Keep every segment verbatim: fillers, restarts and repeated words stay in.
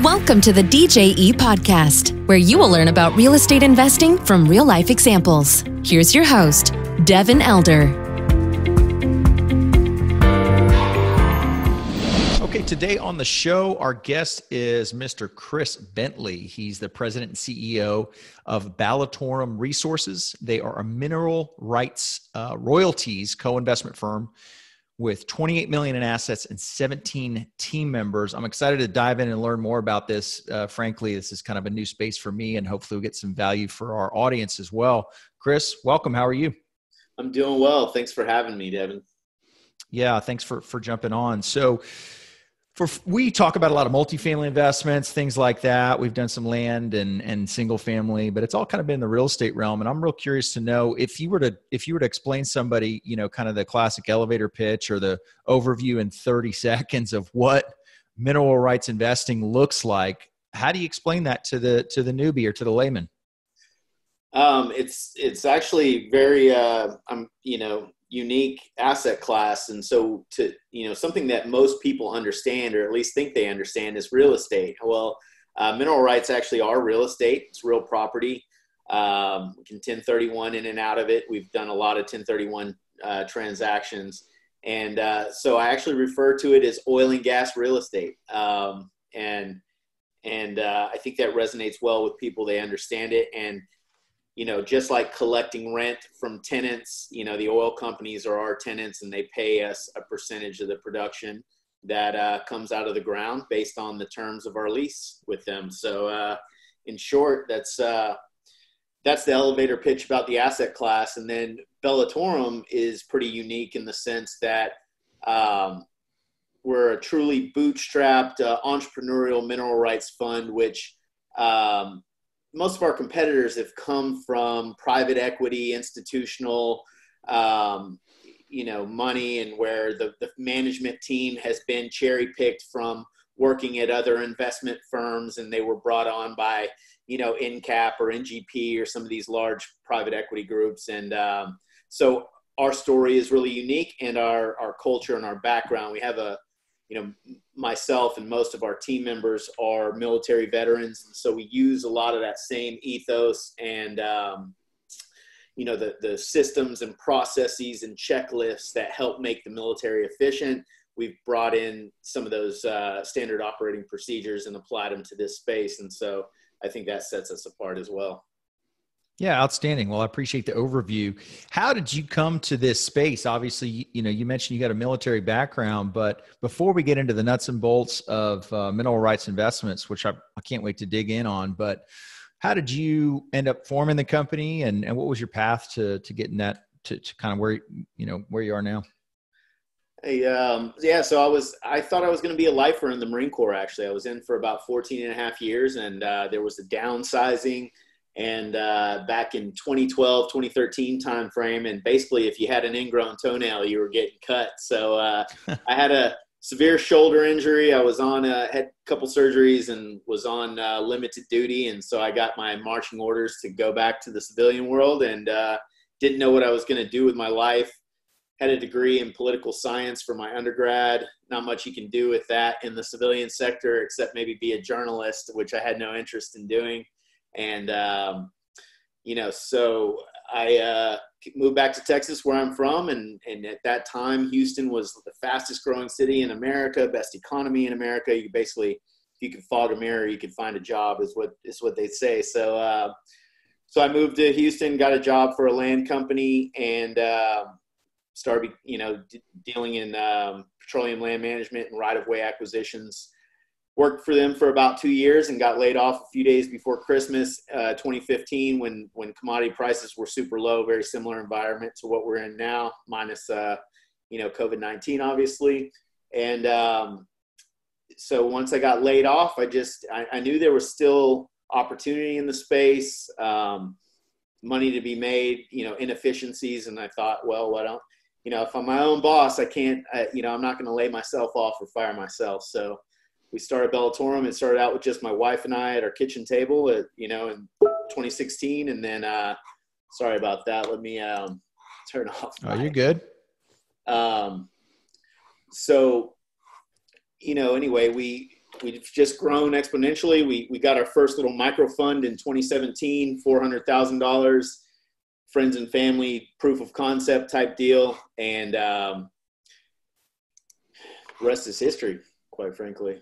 Welcome to the D J E Podcast, where you will learn about real estate investing from real-life examples. Here's your host, Devin Elder. Okay, today on the show, our guest is Mister Chris Bentley. He's the president and C E O of Bellatorum Resources. They are a mineral rights uh, royalties co-investment firm with twenty-eight million dollars in assets and seventeen team members. I'm excited to dive in and learn more about this. Uh, frankly, this is kind of a new space for me, and hopefully we'll get some value for our audience as well. Chris, welcome. How are you? I'm doing well. Thanks for having me, Devin. Yeah, thanks for, for jumping on. So for we talk about a lot of multifamily investments, things like that. We've done some land and, and single family, but it's all kind of been in the real estate realm. And I'm real curious to know if you were to if you were to explain somebody, you know, kind of the classic elevator pitch or the overview in thirty seconds of what mineral rights investing looks like. How do you explain that to the to the newbie or to the layman? Um, it's it's actually very uh, I'm you know. unique asset class. And so to, you know, something that most people understand, or at least think they understand, is real estate. Well, uh, mineral rights actually are real estate. It's real property. Um, we can ten thirty-one in and out of it. We've done a lot of ten thirty-one uh, transactions. And uh, so I actually refer to it as oil and gas real estate. Um, and, and uh, I think that resonates well with people. They understand it. And you know, just like collecting rent from tenants, you know, the oil companies are our tenants, and they pay us a percentage of the production that uh, comes out of the ground based on the terms of our lease with them. So uh, in short, that's uh, that's the elevator pitch about the asset class. And then Bellatorum is pretty unique in the sense that um, we're a truly bootstrapped uh, entrepreneurial mineral rights fund, which um, most of our competitors have come from private equity, institutional, um, you know, money, and where the, the management team has been cherry picked from working at other investment firms, and they were brought on by, you know, N C A P or N G P or some of these large private equity groups. And um, so our story is really unique, and our, our culture and our background. We have a, you know, myself and most of our team members are military veterans. And so we use a lot of that same ethos and, um, you know, the, the systems and processes and checklists that help make the military efficient. We've brought in some of those uh, standard operating procedures and applied them to this space. And so I think that sets us apart as well. Yeah. Outstanding. Well, I appreciate the overview. How did you come to this space? Obviously, you know, you mentioned you got a military background, but before we get into the nuts and bolts of uh, mineral rights investments, which I, I can't wait to dig in on, but how did you end up forming the company, and, and what was your path to, to getting that to, to kind of where, you know, where you are now? Hey, um, yeah. So I was, I thought I was going to be a lifer in the Marine Corps. Actually, I was in for about fourteen and a half years, and uh, there was a downsizing. And uh, back in twenty twelve, twenty thirteen timeframe, and basically if you had an ingrown toenail, you were getting cut. So uh, I had a severe shoulder injury. I was on a had a couple surgeries and was on uh, limited duty. And so I got my marching orders to go back to the civilian world, and uh, didn't know what I was going to do with my life. Had a degree in political science for my undergrad. Not much you can do with that in the civilian sector, except maybe be a journalist, which I had no interest in doing. And, um, you know, so I uh, moved back to Texas, where I'm from. And, and at that time, Houston was the fastest growing city in America, best economy in America. You basically, if you could fog a mirror, you could find a job, is what is what they say. So uh, so I moved to Houston, got a job for a land company, and uh, started, you know, d- dealing in um, petroleum land management and right-of-way acquisitions. Worked for them for about two years and got laid off a few days before Christmas, uh, twenty fifteen, when, when commodity prices were super low. Very similar environment to what we're in now, minus, uh, you know, COVID nineteen, obviously. And um, so once I got laid off, I just, I, I knew there was still opportunity in the space, um, money to be made, you know, inefficiencies. And I thought, well, why don't, you know, if I'm my own boss, I can't, I, you know, I'm not going to lay myself off or fire myself. So we started Bellatorum. It started out with just my wife and I at our kitchen table, at, you know, in twenty sixteen. And then, uh, sorry about that. Let me um, turn off. Oh, you're good. Um, so, you know, anyway, we We've just grown exponentially. We, we got our first little micro fund in twenty seventeen, four hundred thousand dollars, friends and family, proof of concept type deal. And um, rest is history, quite frankly.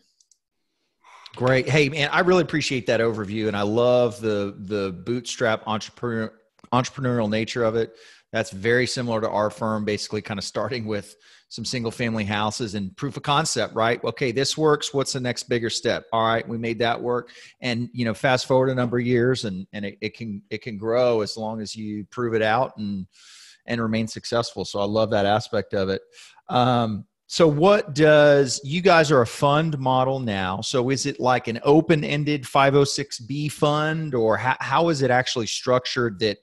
Great. Hey, man, I really appreciate that overview. And I love the, the bootstrap entrepreneur, entrepreneurial nature of it. That's very similar to our firm, basically kind of starting with some single family houses and proof of concept, right? Okay, this works. What's the next bigger step? All right, we made that work. And, you know, fast forward a number of years and, and it, it can, it can grow as long as you prove it out and, and remain successful. So I love that aspect of it. Um, so what does, you guys are a fund model now. So is it like an open-ended five oh six B fund, or how, how is it actually structured that,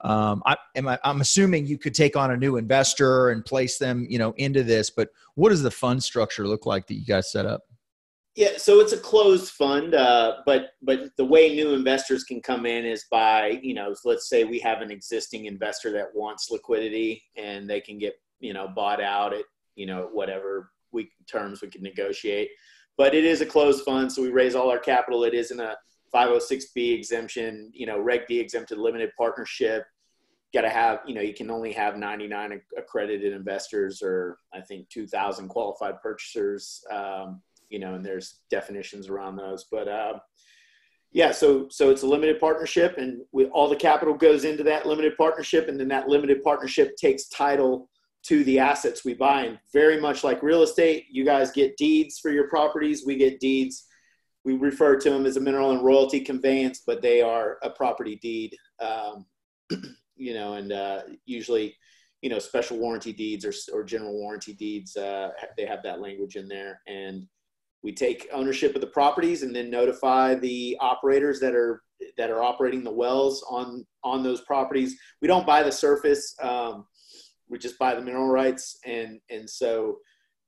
Um, I, am I, I'm assuming you could take on a new investor and place them, you know, into this, but what does the fund structure look like that you guys set up? Yeah. So it's a closed fund, uh, but, but the way new investors can come in is by, you know, let's say we have an existing investor that wants liquidity and they can get, you know, bought out at, you know, whatever we terms we can negotiate, but it is a closed fund. So we raise all our capital. It isn't a five oh six B exemption, you know, Reg D exempted limited partnership. Got to have, you know, you can only have ninety-nine accredited investors, or I think two thousand qualified purchasers, um, you know, and there's definitions around those. But uh, yeah, so so it's a limited partnership, and we, all the capital goes into that limited partnership, and then that limited partnership takes title to the assets we buy. And very much like real estate, you guys get deeds for your properties, we get deeds. We refer to them as a mineral and royalty conveyance, but they are a property deed, um, you know, and uh, usually, you know, special warranty deeds or, or general warranty deeds, uh, they have that language in there. And we take ownership of the properties and then notify the operators that are that are operating the wells on, on those properties. We don't buy the surface. Um, we just buy the mineral rights. And, and so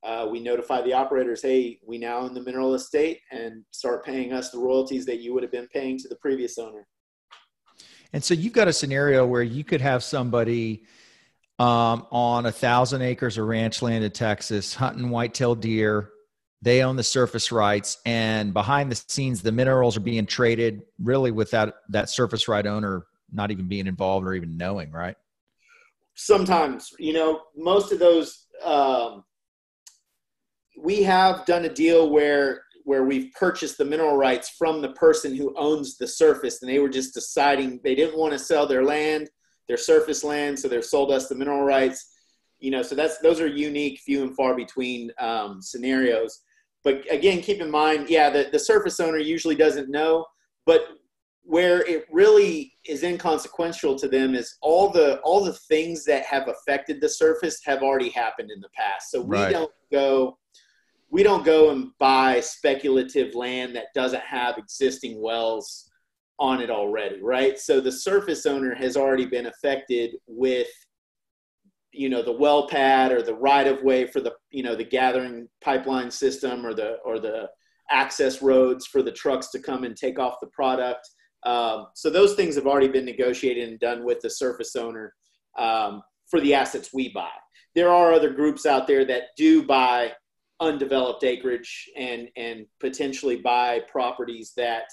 Uh, we notify the operators, hey, we now own the mineral estate, and start paying us the royalties that you would have been paying to the previous owner. And so you've got a scenario where you could have somebody um, on a thousand acres of ranch land in Texas hunting white-tailed deer. They own the surface rights, and behind the scenes, the minerals are being traded really without that surface right owner not even being involved or even knowing, right? Sometimes, you know, most of those um, – we have done a deal where where we've purchased the mineral rights from the person who owns the surface, and they were just deciding they didn't want to sell their land, their surface land, so they've sold us the mineral rights. You know, so that's those are unique, few and far between um, scenarios. But again, keep in mind, yeah, the, the surface owner usually doesn't know, but where it really is inconsequential to them is all the all the things that have affected the surface have already happened in the past. So we right. don't go. We don't go and buy speculative land that doesn't have existing wells on it already, right? So the surface owner has already been affected with, you know, the well pad or the right of way for the, you know, the gathering pipeline system or the or the access roads for the trucks to come and take off the product. Um, so those things have already been negotiated and done with the surface owner um, for the assets we buy. There are other groups out there that do buy undeveloped acreage and and potentially buy properties that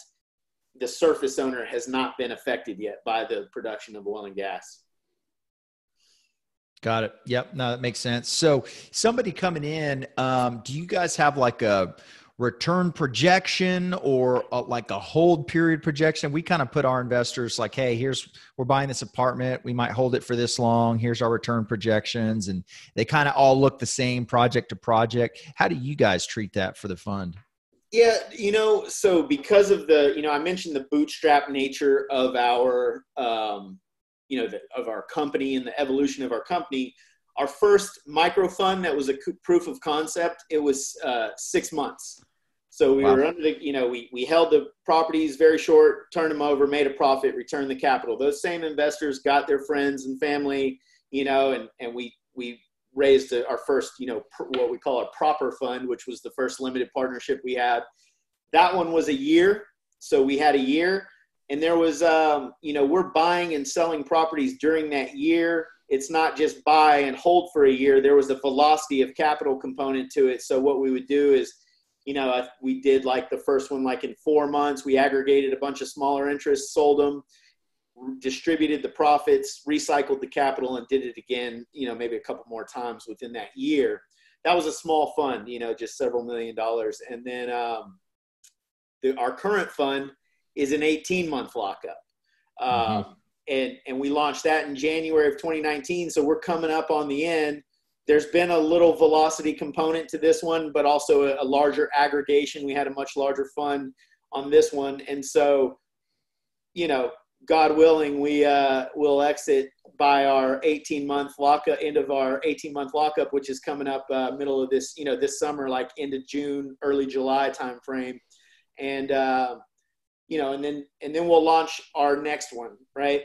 the surface owner has not been affected yet by the production of oil and gas. Got it. Yep. No, that makes sense. So somebody coming in, um, do you guys have like a return projection or a, like a hold period projection? We kind of put our investors like, hey, here's, we're buying this apartment. We might hold it for this long. Here's our return projections. And they kind of all look the same project to project. How do you guys treat that for the fund? Yeah. You know, so because of the, you know, I mentioned the bootstrap nature of our, um, you know, the, of our company and the evolution of our company, our first micro fund that was a proof of concept, it was uh, six months. So we wow. were under the, you know, we, we held the properties very short, turned them over, made a profit, returned the capital. Those same investors got their friends and family, you know, and, and we, we raised our first, you know, pr- what we call a proper fund, which was the first limited partnership we had. That one was a year. So we had a year, and there was, um, you know, we're buying and selling properties during that year. It's not just buy and hold for a year. There was a velocity of capital component to it. So what we would do is, you know, I, we did like the first one, like in four months, we aggregated a bunch of smaller interests, sold them, distributed the profits, recycled the capital, and did it again, you know, maybe a couple more times within that year. That was a small fund, you know, just several million dollars. And then um, the, our current fund is an eighteen month lockup. Um, mm-hmm. and, and we launched that in January of twenty nineteen. So we're coming up on the end. There's been a little velocity component to this one, but also a, a larger aggregation. We had a much larger fund on this one. And so, you know, God willing, we uh, will exit by our eighteen month lockup, end of our eighteen month lockup, which is coming up uh, middle of this, you know, this summer, like end of June, early July timeframe. And, uh, you know, and then, and then we'll launch our next one. Right.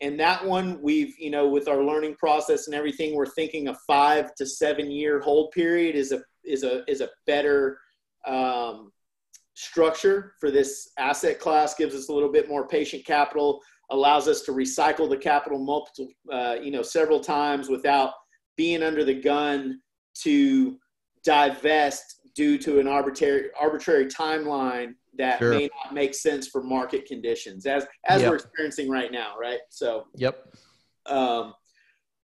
And that one we've, you know, with our learning process and everything, we're thinking a five to seven year hold period is a, is a, is a better, um, structure for this asset class. Gives us a little bit more patient capital, allows us to recycle the capital multiple, uh, you know, several times without being under the gun to divest due to an arbitrary, arbitrary timeline that sure. may not make sense for market conditions as, as yep. we're experiencing right now. Right. So, yep. Um,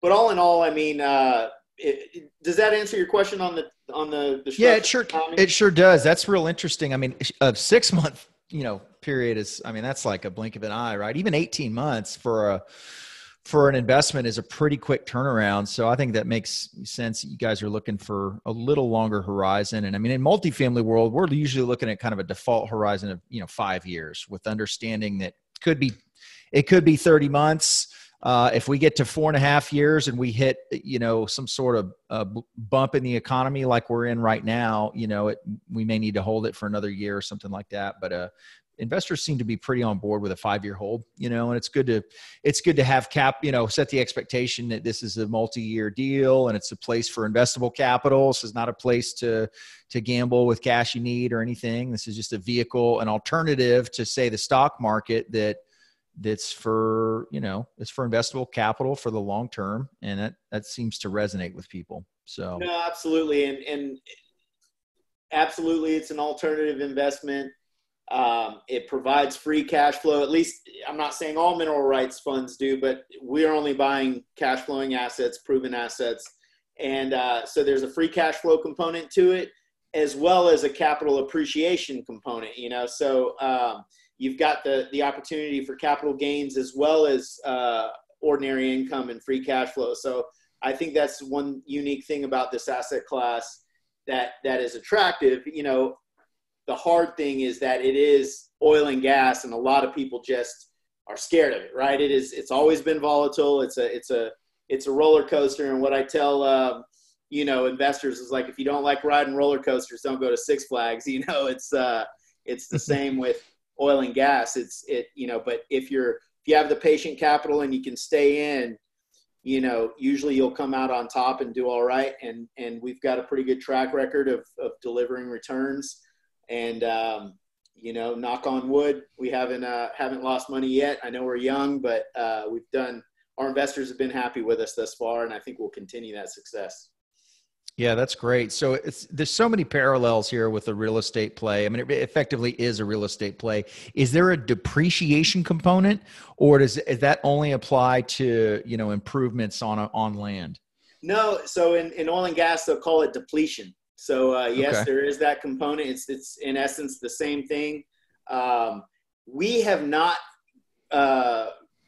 but all in all, I mean, uh, It, it, does that answer your question on the on the, the yeah it sure timing? It sure does. That's real interesting. I mean, a six month you know period is, I mean, that's like a blink of an eye, right? Even eighteen months for a for an investment is a pretty quick turnaround. So I think that makes sense. You guys are looking for a little longer horizon. And I mean, in multifamily world, we're usually looking at kind of a default horizon of you know five years with understanding that could be it could be thirty months. Uh, if we get to four and a half years and we hit, you know, some sort of uh, bump in the economy like we're in right now, you know, it, we may need to hold it for another year or something like that. But uh, investors seem to be pretty on board with a five-year hold, you know, and it's good to it's good to have cap, you know, set the expectation that this is a multi-year deal and it's a place for investable capital. This is not a place to to gamble with cash you need or anything. This is just a vehicle, an alternative to, say, the stock market that. That's for, you know, it's for investable capital for the long term. And that, that seems to resonate with people. So no, absolutely. And, and absolutely, it's an alternative investment. Um, it provides free cash flow. At least, I'm not saying all mineral rights funds do, but we're only buying cash flowing assets, proven assets. And uh, so there's a free cash flow component to it, as well as a capital appreciation component, you know? So, um, you've got the, the opportunity for capital gains as well as uh, ordinary income and free cash flow. So I think that's one unique thing about this asset class that, that is attractive. You know, the hard thing is that it is oil and gas, and a lot of people just are scared of it, right? It is, it's always been volatile. It's a, it's a, it's a roller coaster. And what I tell, um, you know, investors is like, if you don't like riding roller coasters, don't go to Six Flags. You know, it's, uh, it's the same with oil and gas. It's it, you know, but if you're, if you have the patient capital and you can stay in, you know, usually you'll come out on top and do all right. And, and we've got a pretty good track record of, of delivering returns, and, um, you know, knock on wood, we haven't, uh, haven't lost money yet. I know we're young, but, uh, we've done, our investors have been happy with us thus far. And I think we'll continue that success. Yeah, that's great. So it's, there's so many parallels here with the real estate play. I mean, it effectively is a real estate play. Is there a depreciation component, or does is that only apply to, you know, improvements on, on land? No. So in, in oil and gas, they'll call it depletion. So uh, yes, okay. There is that component. It's, it's in essence the same thing. Um, we have not, uh,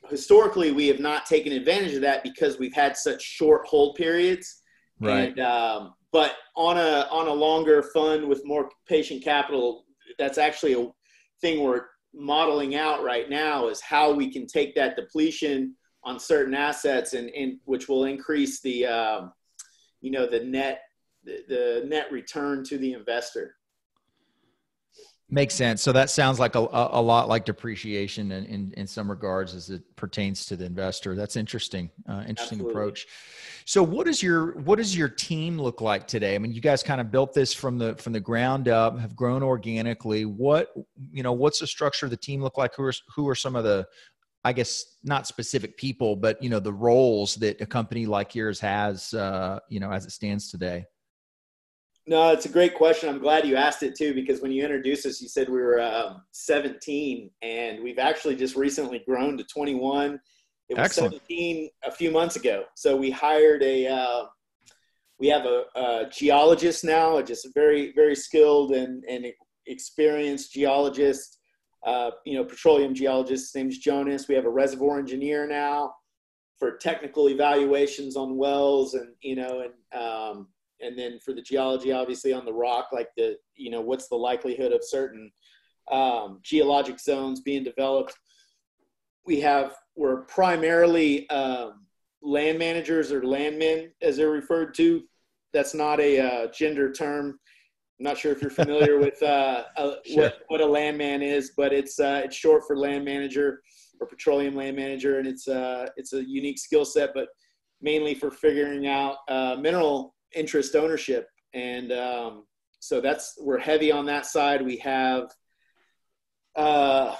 historically, we have not taken advantage of that because we've had such short hold periods. Right. And, um, but on a, on a longer fund with more patient capital, that's actually a thing we're modeling out right now, is how we can take that depletion on certain assets, and, and which will increase the, um, you know, the net, the, the net return to the investor. Makes sense. So that sounds like a, a lot like depreciation in, in, in some regards as it pertains to the investor. That's interesting. Uh, interesting Absolutely. Approach. So what is your, what does your team look like today? I mean, you guys kind of built this from the, from the ground up, have grown organically. What, you know, what's the structure of the team look like? Who are, who are some of the, I guess, not specific people, but, you know, the roles that a company like yours has, uh, you know, as it stands today? No, it's a great question. I'm glad you asked it too, because when you introduced us, you said we were um, seventeen, and we've actually just recently grown to twenty-one. It was Excellent. seventeen a few months ago. So we hired a, uh, we have a, a geologist now, just a very, very skilled and, and experienced geologist, uh, you know, petroleum geologist. His name's Jonas. We have a reservoir engineer now for technical evaluations on wells and, you know, and, um, and then for the geology, obviously on the rock, like the, you know, what's the likelihood of certain um, geologic zones being developed. We have, we're primarily um, land managers or landmen, as they're referred to. That's not a uh, gender term. I'm not sure if you're familiar with uh, a, sure. what, what a landman is, but it's uh, it's short for land manager or petroleum land manager. And it's, uh, it's a unique skill set, but mainly for figuring out uh, mineral interest ownership. And um, so that's, we're heavy on that side. We have uh,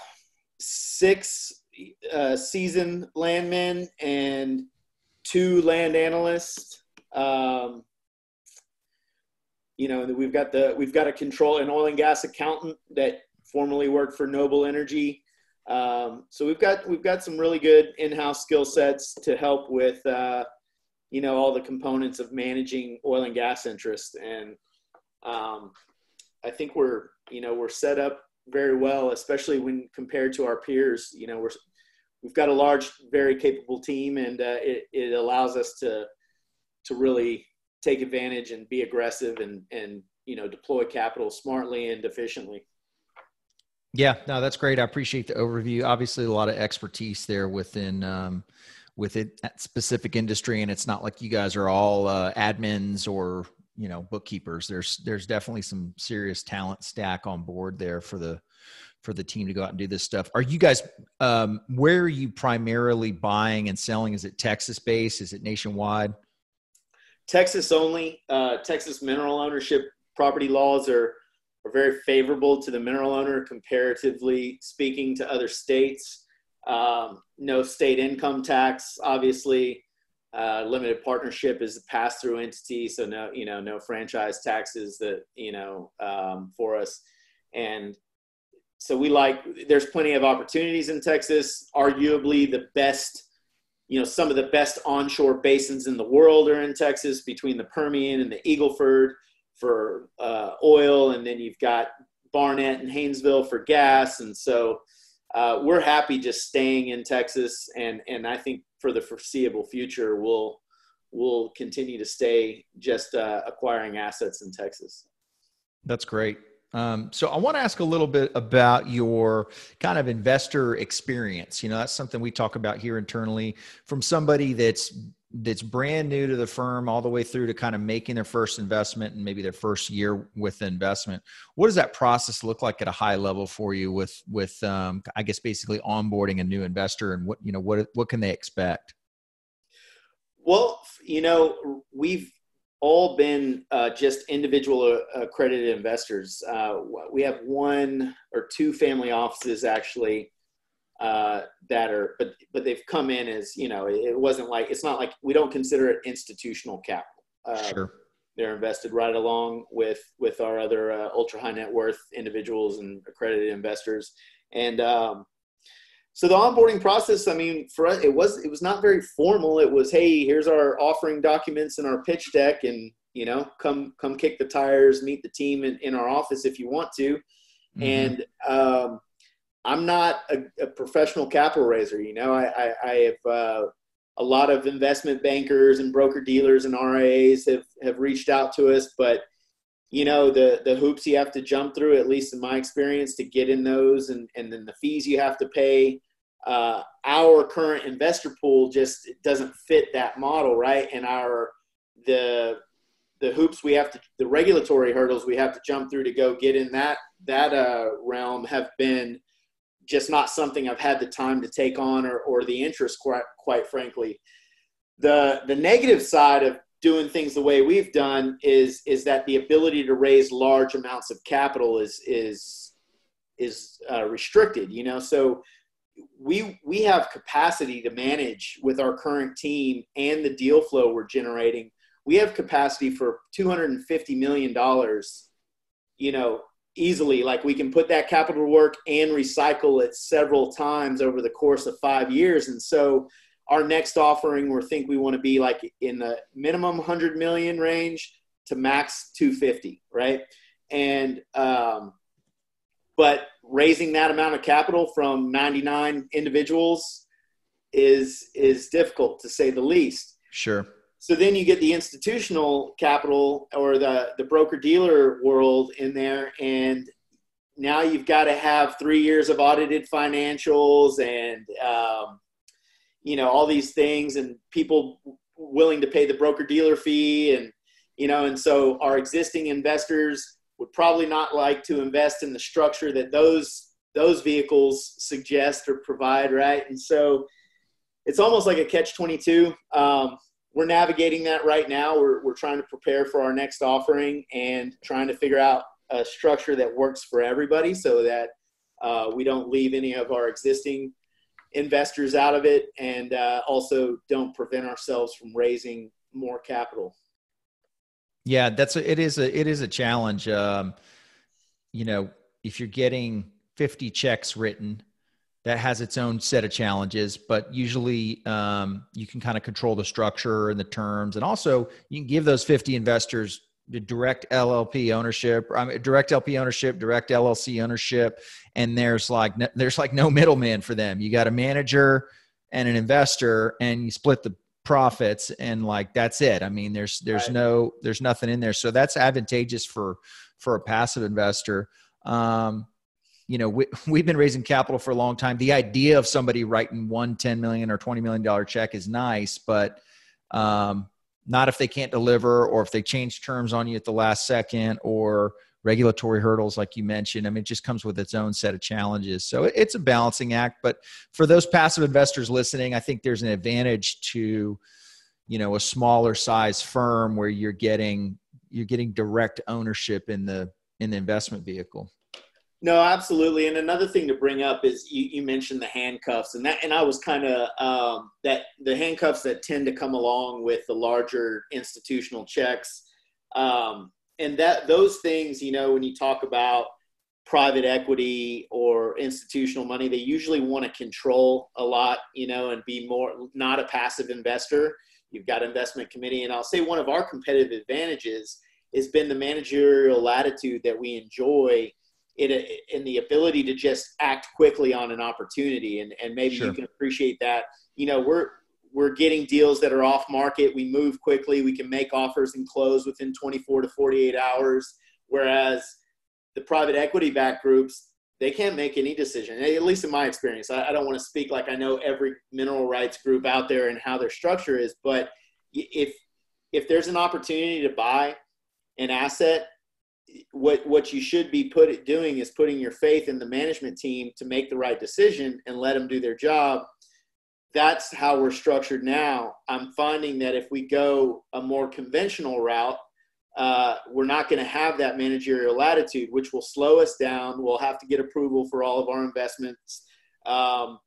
six uh, seasoned landmen and two land analysts. Um, you know, we've got the, we've got a control an oil and gas accountant that formerly worked for Noble Energy. Um, so we've got, we've got some really good in-house skill sets to help with, uh, you know, all the components of managing oil and gas interests. And um, I think we're, you know, we're set up very well, especially when compared to our peers. You know, we're, we've got a large, very capable team, and uh, it, it allows us to, to really take advantage and be aggressive and, and, you know, deploy capital smartly and efficiently. Yeah, no, that's great. I appreciate the overview. Obviously a lot of expertise there within, um, with it that specific industry. And it's not like you guys are all uh, admins or, you know, bookkeepers. There's, there's definitely some serious talent stack on board there for the, for the team to go out and do this stuff. Are you guys, um, where are you primarily buying and selling? Is it Texas based? Is it nationwide? Texas only. uh, Texas mineral ownership property laws are, are very favorable to the mineral owner, comparatively speaking to other states. Um, no state income tax, obviously. Uh, limited partnership is a pass-through entity, so no, you know, no franchise taxes that, you know, um, for us. And so we like, there's plenty of opportunities in Texas. Arguably the best, you know, some of the best onshore basins in the world are in Texas, between the Permian and the Eagleford for uh, oil, and then you've got Barnett and Haynesville for gas. And so Uh, we're happy just staying in Texas, and, and I think for the foreseeable future, we'll we'll continue to stay just uh, acquiring assets in Texas. That's great. Um, so I want to ask a little bit about your kind of investor experience. You know, that's something we talk about here internally, from somebody that's that's brand new to the firm all the way through to kind of making their first investment and maybe their first year with investment. What does that process look like at a high level for you with, with, um, I guess basically onboarding a new investor, and what, you know, what, what can they expect? Well, you know, we've all been uh, just individual accredited investors. Uh, we have one or two family offices actually, uh, that are, but, but they've come in as, you know, it wasn't like, it's not like we don't consider it institutional capital. Uh, sure. They're invested right along with, with our other, uh, ultra high net worth individuals and accredited investors. And, um, so the onboarding process, I mean, for us, it was, it was not very formal. It was, hey, here's our offering documents and our pitch deck, and, you know, come, come kick the tires, meet the team in, in our office if you want to. Mm-hmm. And, um, I'm not a, a professional capital raiser. You know, I, I, I have uh, a lot of investment bankers and broker dealers and R I As have, have reached out to us, but you know, the, the hoops you have to jump through, at least in my experience, to get in those, and, and then the fees you have to pay. Uh, our current investor pool just doesn't fit that model. Right. And our, the, the hoops we have to, the regulatory hurdles we have to jump through to go get in that, that uh, realm have been just not something I've had the time to take on, or, or the interest, quite, quite frankly. The, the negative side of doing things the way we've done is, is that the ability to raise large amounts of capital is, is, is uh, restricted, you know? So we, we have capacity to manage with our current team and the deal flow we're generating. we have capacity for two hundred fifty million dollars, you know, easily. Like, we can put that capital to work and recycle it several times over the course of five years. And so our next offering, we think we want to be like in the minimum one hundred million range to max two fifty, right? And, um, but raising that amount of capital from ninety-nine individuals is, is difficult, to say the least. Sure. So then you get the institutional capital, or the, the broker dealer world in there. And now you've got to have three years of audited financials and, um, you know, all these things, and people willing to pay the broker dealer fee. And, you know, and so our existing investors would probably not like to invest in the structure that those, those vehicles suggest or provide. Right. And so it's almost like a catch twenty-two. Um, We're navigating that right now. We're, we're trying to prepare for our next offering and trying to figure out a structure that works for everybody, so that uh, we don't leave any of our existing investors out of it, and uh, also don't prevent ourselves from raising more capital. Yeah, that's a, it is a it is a challenge. Um, you know, if you're getting fifty checks written, that has its own set of challenges, but usually um, you can kind of control the structure and the terms. And also you can give those fifty investors the direct L L P ownership, I mean, direct L P ownership, direct L L C ownership. And there's like, no, there's like no middleman for them. You got a manager and an investor, and you split the profits, and like, that's it. I mean, there's, there's right. no, there's nothing in there. So that's advantageous for, for a passive investor. Um, You know, we, we've been raising capital for a long time. The idea of somebody writing one ten million dollars or twenty million dollars check is nice, but um, not if they can't deliver, or if they change terms on you at the last second, or regulatory hurdles, like you mentioned. I mean, it just comes with its own set of challenges. So it, it's a balancing act. But for those passive investors listening, I think there's an advantage to, you know, a smaller size firm where you're getting, you're getting direct ownership in the, in the investment vehicle. No, absolutely. And another thing to bring up is you, you mentioned the handcuffs, and that, and I was kind of um, that the handcuffs that tend to come along with the larger institutional checks. Um, and that those things, you know, when you talk about private equity or institutional money, they usually want to control a lot, you know, and be more, not a passive investor. You've got investment committee. And I'll say one of our competitive advantages has been the managerial latitude that we enjoy It, in the ability to just act quickly on an opportunity. And, and maybe sure. you can appreciate that. You know, we're, we're getting deals that are off market. We move quickly. We can make offers and close within twenty-four to forty-eight hours. Whereas the private equity backed groups, they can't make any decision, at least in my experience. I, I don't want to speak like I know every mineral rights group out there and how their structure is, but if, if there's an opportunity to buy an asset, what what you should be put doing is putting your faith in the management team to make the right decision and let them do their job. That's how we're structured now. I'm finding that if we go a more conventional route, uh, we're not going to have that managerial latitude, which will slow us down. We'll have to get approval for all of our investments. Um,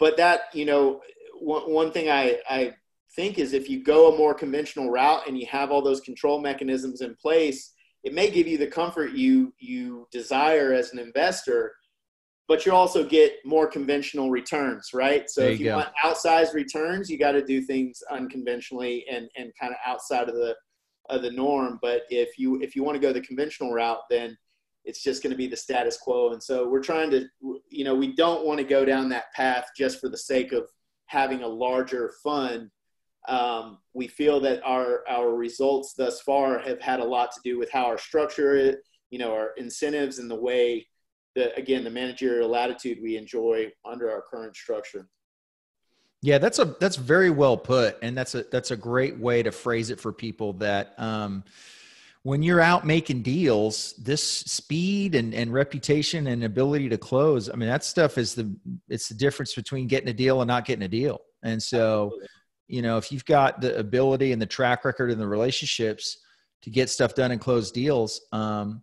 but that, you know, one, one thing I, I think is, if you go a more conventional route and you have all those control mechanisms in place, it may give you the comfort you you desire as an investor, but you also get more conventional returns, right? So if you want outsized returns, you got to do things unconventionally and, and kind of outside of the of the norm. But if you if you want to go the conventional route, then it's just going to be the status quo. And so we're trying to, you know, we don't want to go down that path just for the sake of having a larger fund. Um, we feel that our, our results thus far have had a lot to do with how our structure is, you know, our incentives, and the way that, again, the managerial latitude we enjoy under our current structure. Yeah, that's a, that's very well put. And that's a, that's a great way to phrase it for people that, um, when you're out making deals, this speed and, and reputation and ability to close, I mean, that stuff is the, it's the difference between getting a deal and not getting a deal. And so, absolutely. You know, if you've got the ability and the track record and the relationships to get stuff done and close deals, um,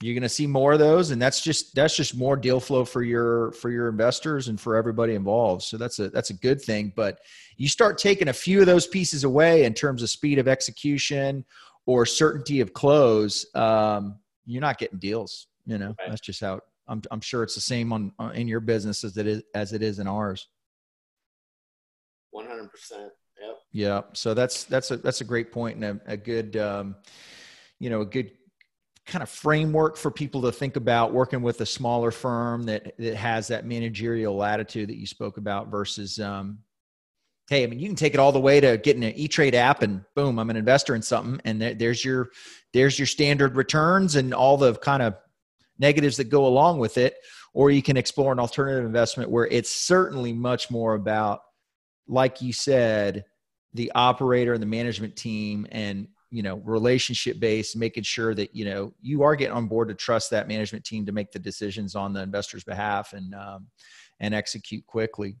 you're going to see more of those, and that's just that's just more deal flow for your for your investors and for everybody involved. So that's a that's a good thing. But you start taking a few of those pieces away in terms of speed of execution or certainty of close, um, you're not getting deals. You know, right. That's just how. I'm I'm sure it's the same on, on in your business as it is as it is in ours. One hundred percent. Yep. Yeah. So that's that's a that's a great point and a, a good um, you know a good. kind of framework for people to think about working with a smaller firm that, that has that managerial latitude that you spoke about versus, um, hey, I mean, you can take it all the way to getting an E-Trade app and boom, I'm an investor in something. And there, there's your, there's your standard returns and all the kind of negatives that go along with it. Or you can explore an alternative investment where it's certainly much more about, like you said, the operator and the management team and, you know, relationship based, making sure that, you know, you are getting on board to trust that management team to make the decisions on the investor's behalf and, um, and execute quickly.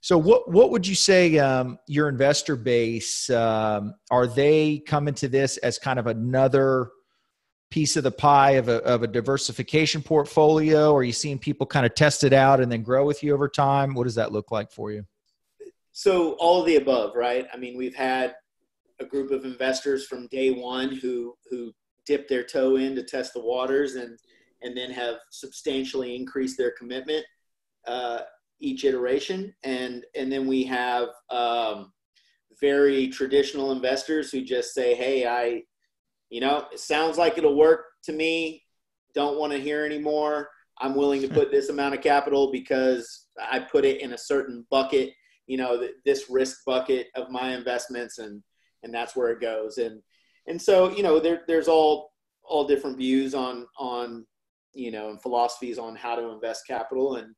So what, what would you say, um, your investor base, um, are they coming to this as kind of another piece of the pie of a, of a diversification portfolio? Or are you seeing people kind of test it out and then grow with you over time? What does that look like for you? So all of the above, right? I mean, we've had a group of investors from day one who, who dipped their toe in to test the waters and, and then have substantially increased their commitment uh, each iteration. And, and then we have um, very traditional investors who just say, hey, I, you know, it sounds like it'll work to me. Don't want to hear anymore. I'm willing to put this amount of capital because I put it in a certain bucket, you know, th- this risk bucket of my investments, and, and that's where it goes. And, and so, you know, there, there's all, all different views on, on, you know, and philosophies on how to invest capital. And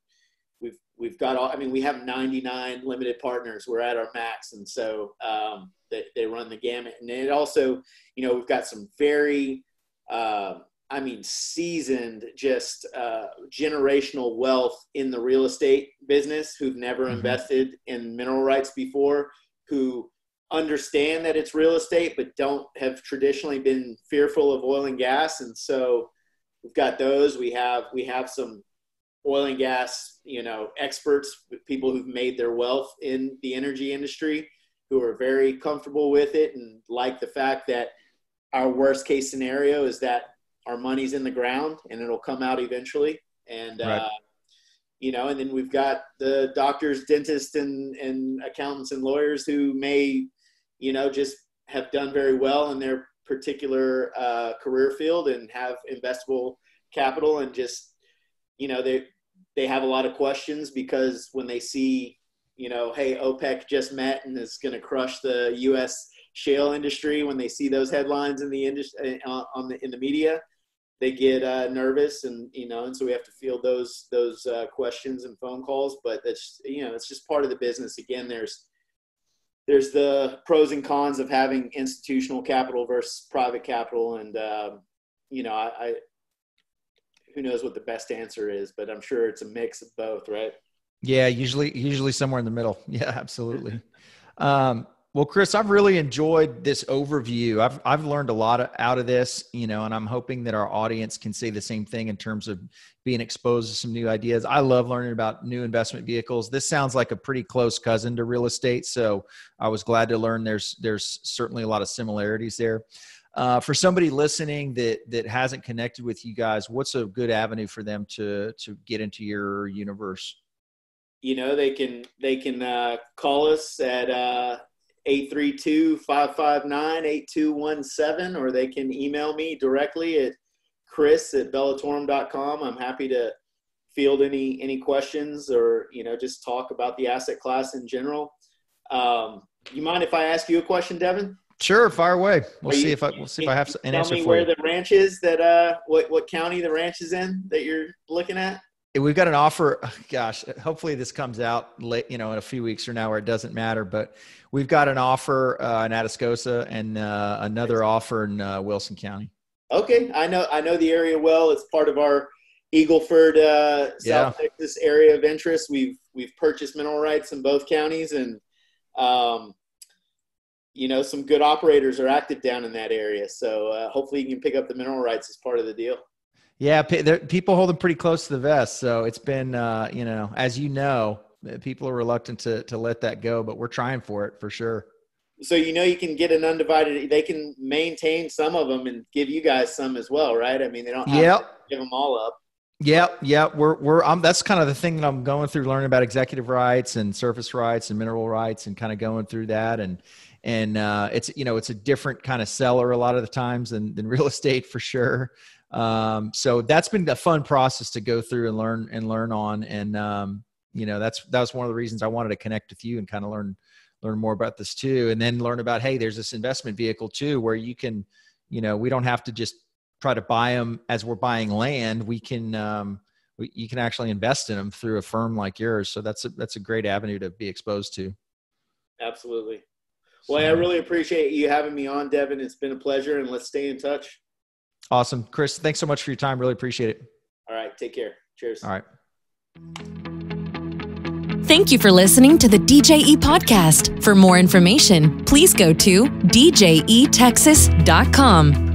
we've, we've got all, I mean, we have ninety-nine limited partners. We're at our max. And so um, they, they run the gamut. And it also, you know, we've got some very, uh, I mean, seasoned, just uh, generational wealth in the real estate business who've never mm-hmm. invested in mineral rights before, who understand that it's real estate, but don't have traditionally been fearful of oil and gas. And so we've got those, we have, we have some oil and gas, you know, experts, people who've made their wealth in the energy industry who are very comfortable with it. And like the fact that our worst case scenario is that our money's in the ground and it'll come out eventually. And, right. uh, You know, and then we've got the doctors, dentists, and, and accountants and lawyers who may, you know, just have done very well in their particular uh, career field and have investable capital, and just, you know, they they have a lot of questions because when they see, you know, hey, OPEC just met and is going to crush the U S shale industry, when they see those headlines in the industry uh, on the in the media, they get uh, nervous, and, you know, and so we have to field those, those uh, questions and phone calls, but that's, you know, it's just part of the business. Again, there's, there's the pros and cons of having institutional capital versus private capital. And, um, you know, I, I, who knows what the best answer is, but I'm sure it's a mix of both, right? Yeah. Usually, usually somewhere in the middle. Yeah, absolutely. um, Well, Chris, I've really enjoyed this overview. I've I've learned a lot of, out of this, you know, and I'm hoping that our audience can say the same thing in terms of being exposed to some new ideas. I love learning about new investment vehicles. This sounds like a pretty close cousin to real estate, so I was glad to learn there's there's certainly a lot of similarities there. Uh, for somebody listening that that hasn't connected with you guys, what's a good avenue for them to to get into your universe? You know, they can they can uh, call us at. Uh, eight three two, five five nine, eight two one seven, or they can email me directly at chris at bellatorum dot com. I'm happy to field any any questions or, you know, just talk about the asset class in general. Um, you mind if I ask you a question, Devin? Sure, fire away. We'll you, see if I we'll see if I have an answer for you. Tell me where the ranch is that uh what what county the ranch is in that you're looking at. We've got an offer. Gosh, hopefully this comes out late, you know, in a few weeks from now, or it doesn't matter, but we've got an offer uh, in Atascosa and uh, another offer in uh, Wilson County. Okay. I know, I know the area well. It's part of our Eagleford, uh, South yeah. Texas area of interest. We've, we've purchased mineral rights in both counties, and, um, you know, some good operators are active down in that area. So uh, hopefully you can pick up the mineral rights as part of the deal. Yeah, people hold them pretty close to the vest. So it's been, uh, you know, as you know, people are reluctant to to let that go, but we're trying for it for sure. So, you know, you can get an undivided, they can maintain some of them and give you guys some as well, right? I mean, they don't have yep. to give them all up. Yep. Yep. We're, we're, I'm, that's kind of the thing that I'm going through, learning about executive rights and surface rights and mineral rights and kind of going through that. And, and, uh, it's, you know, it's a different kind of seller a lot of the times than, than real estate for sure. Um, so that's been a fun process to go through and learn and learn on. And, um, you know, that's, that was one of the reasons I wanted to connect with you and kind of learn, learn more about this too. And then learn about, hey, there's this investment vehicle too, where you can, you know, we don't have to just try to buy them as we're buying land. We can, um, we, you can actually invest in them through a firm like yours. So that's a, that's a great avenue to be exposed to. Absolutely. Well, so, I really appreciate you having me on, Devin. It's been a pleasure, and let's stay in touch. Awesome. Chris, thanks so much for your time. Really appreciate it. All right. Take care. Cheers. All right. Thank you for listening to the D J E Podcast. For more information, please go to D J E Texas dot com.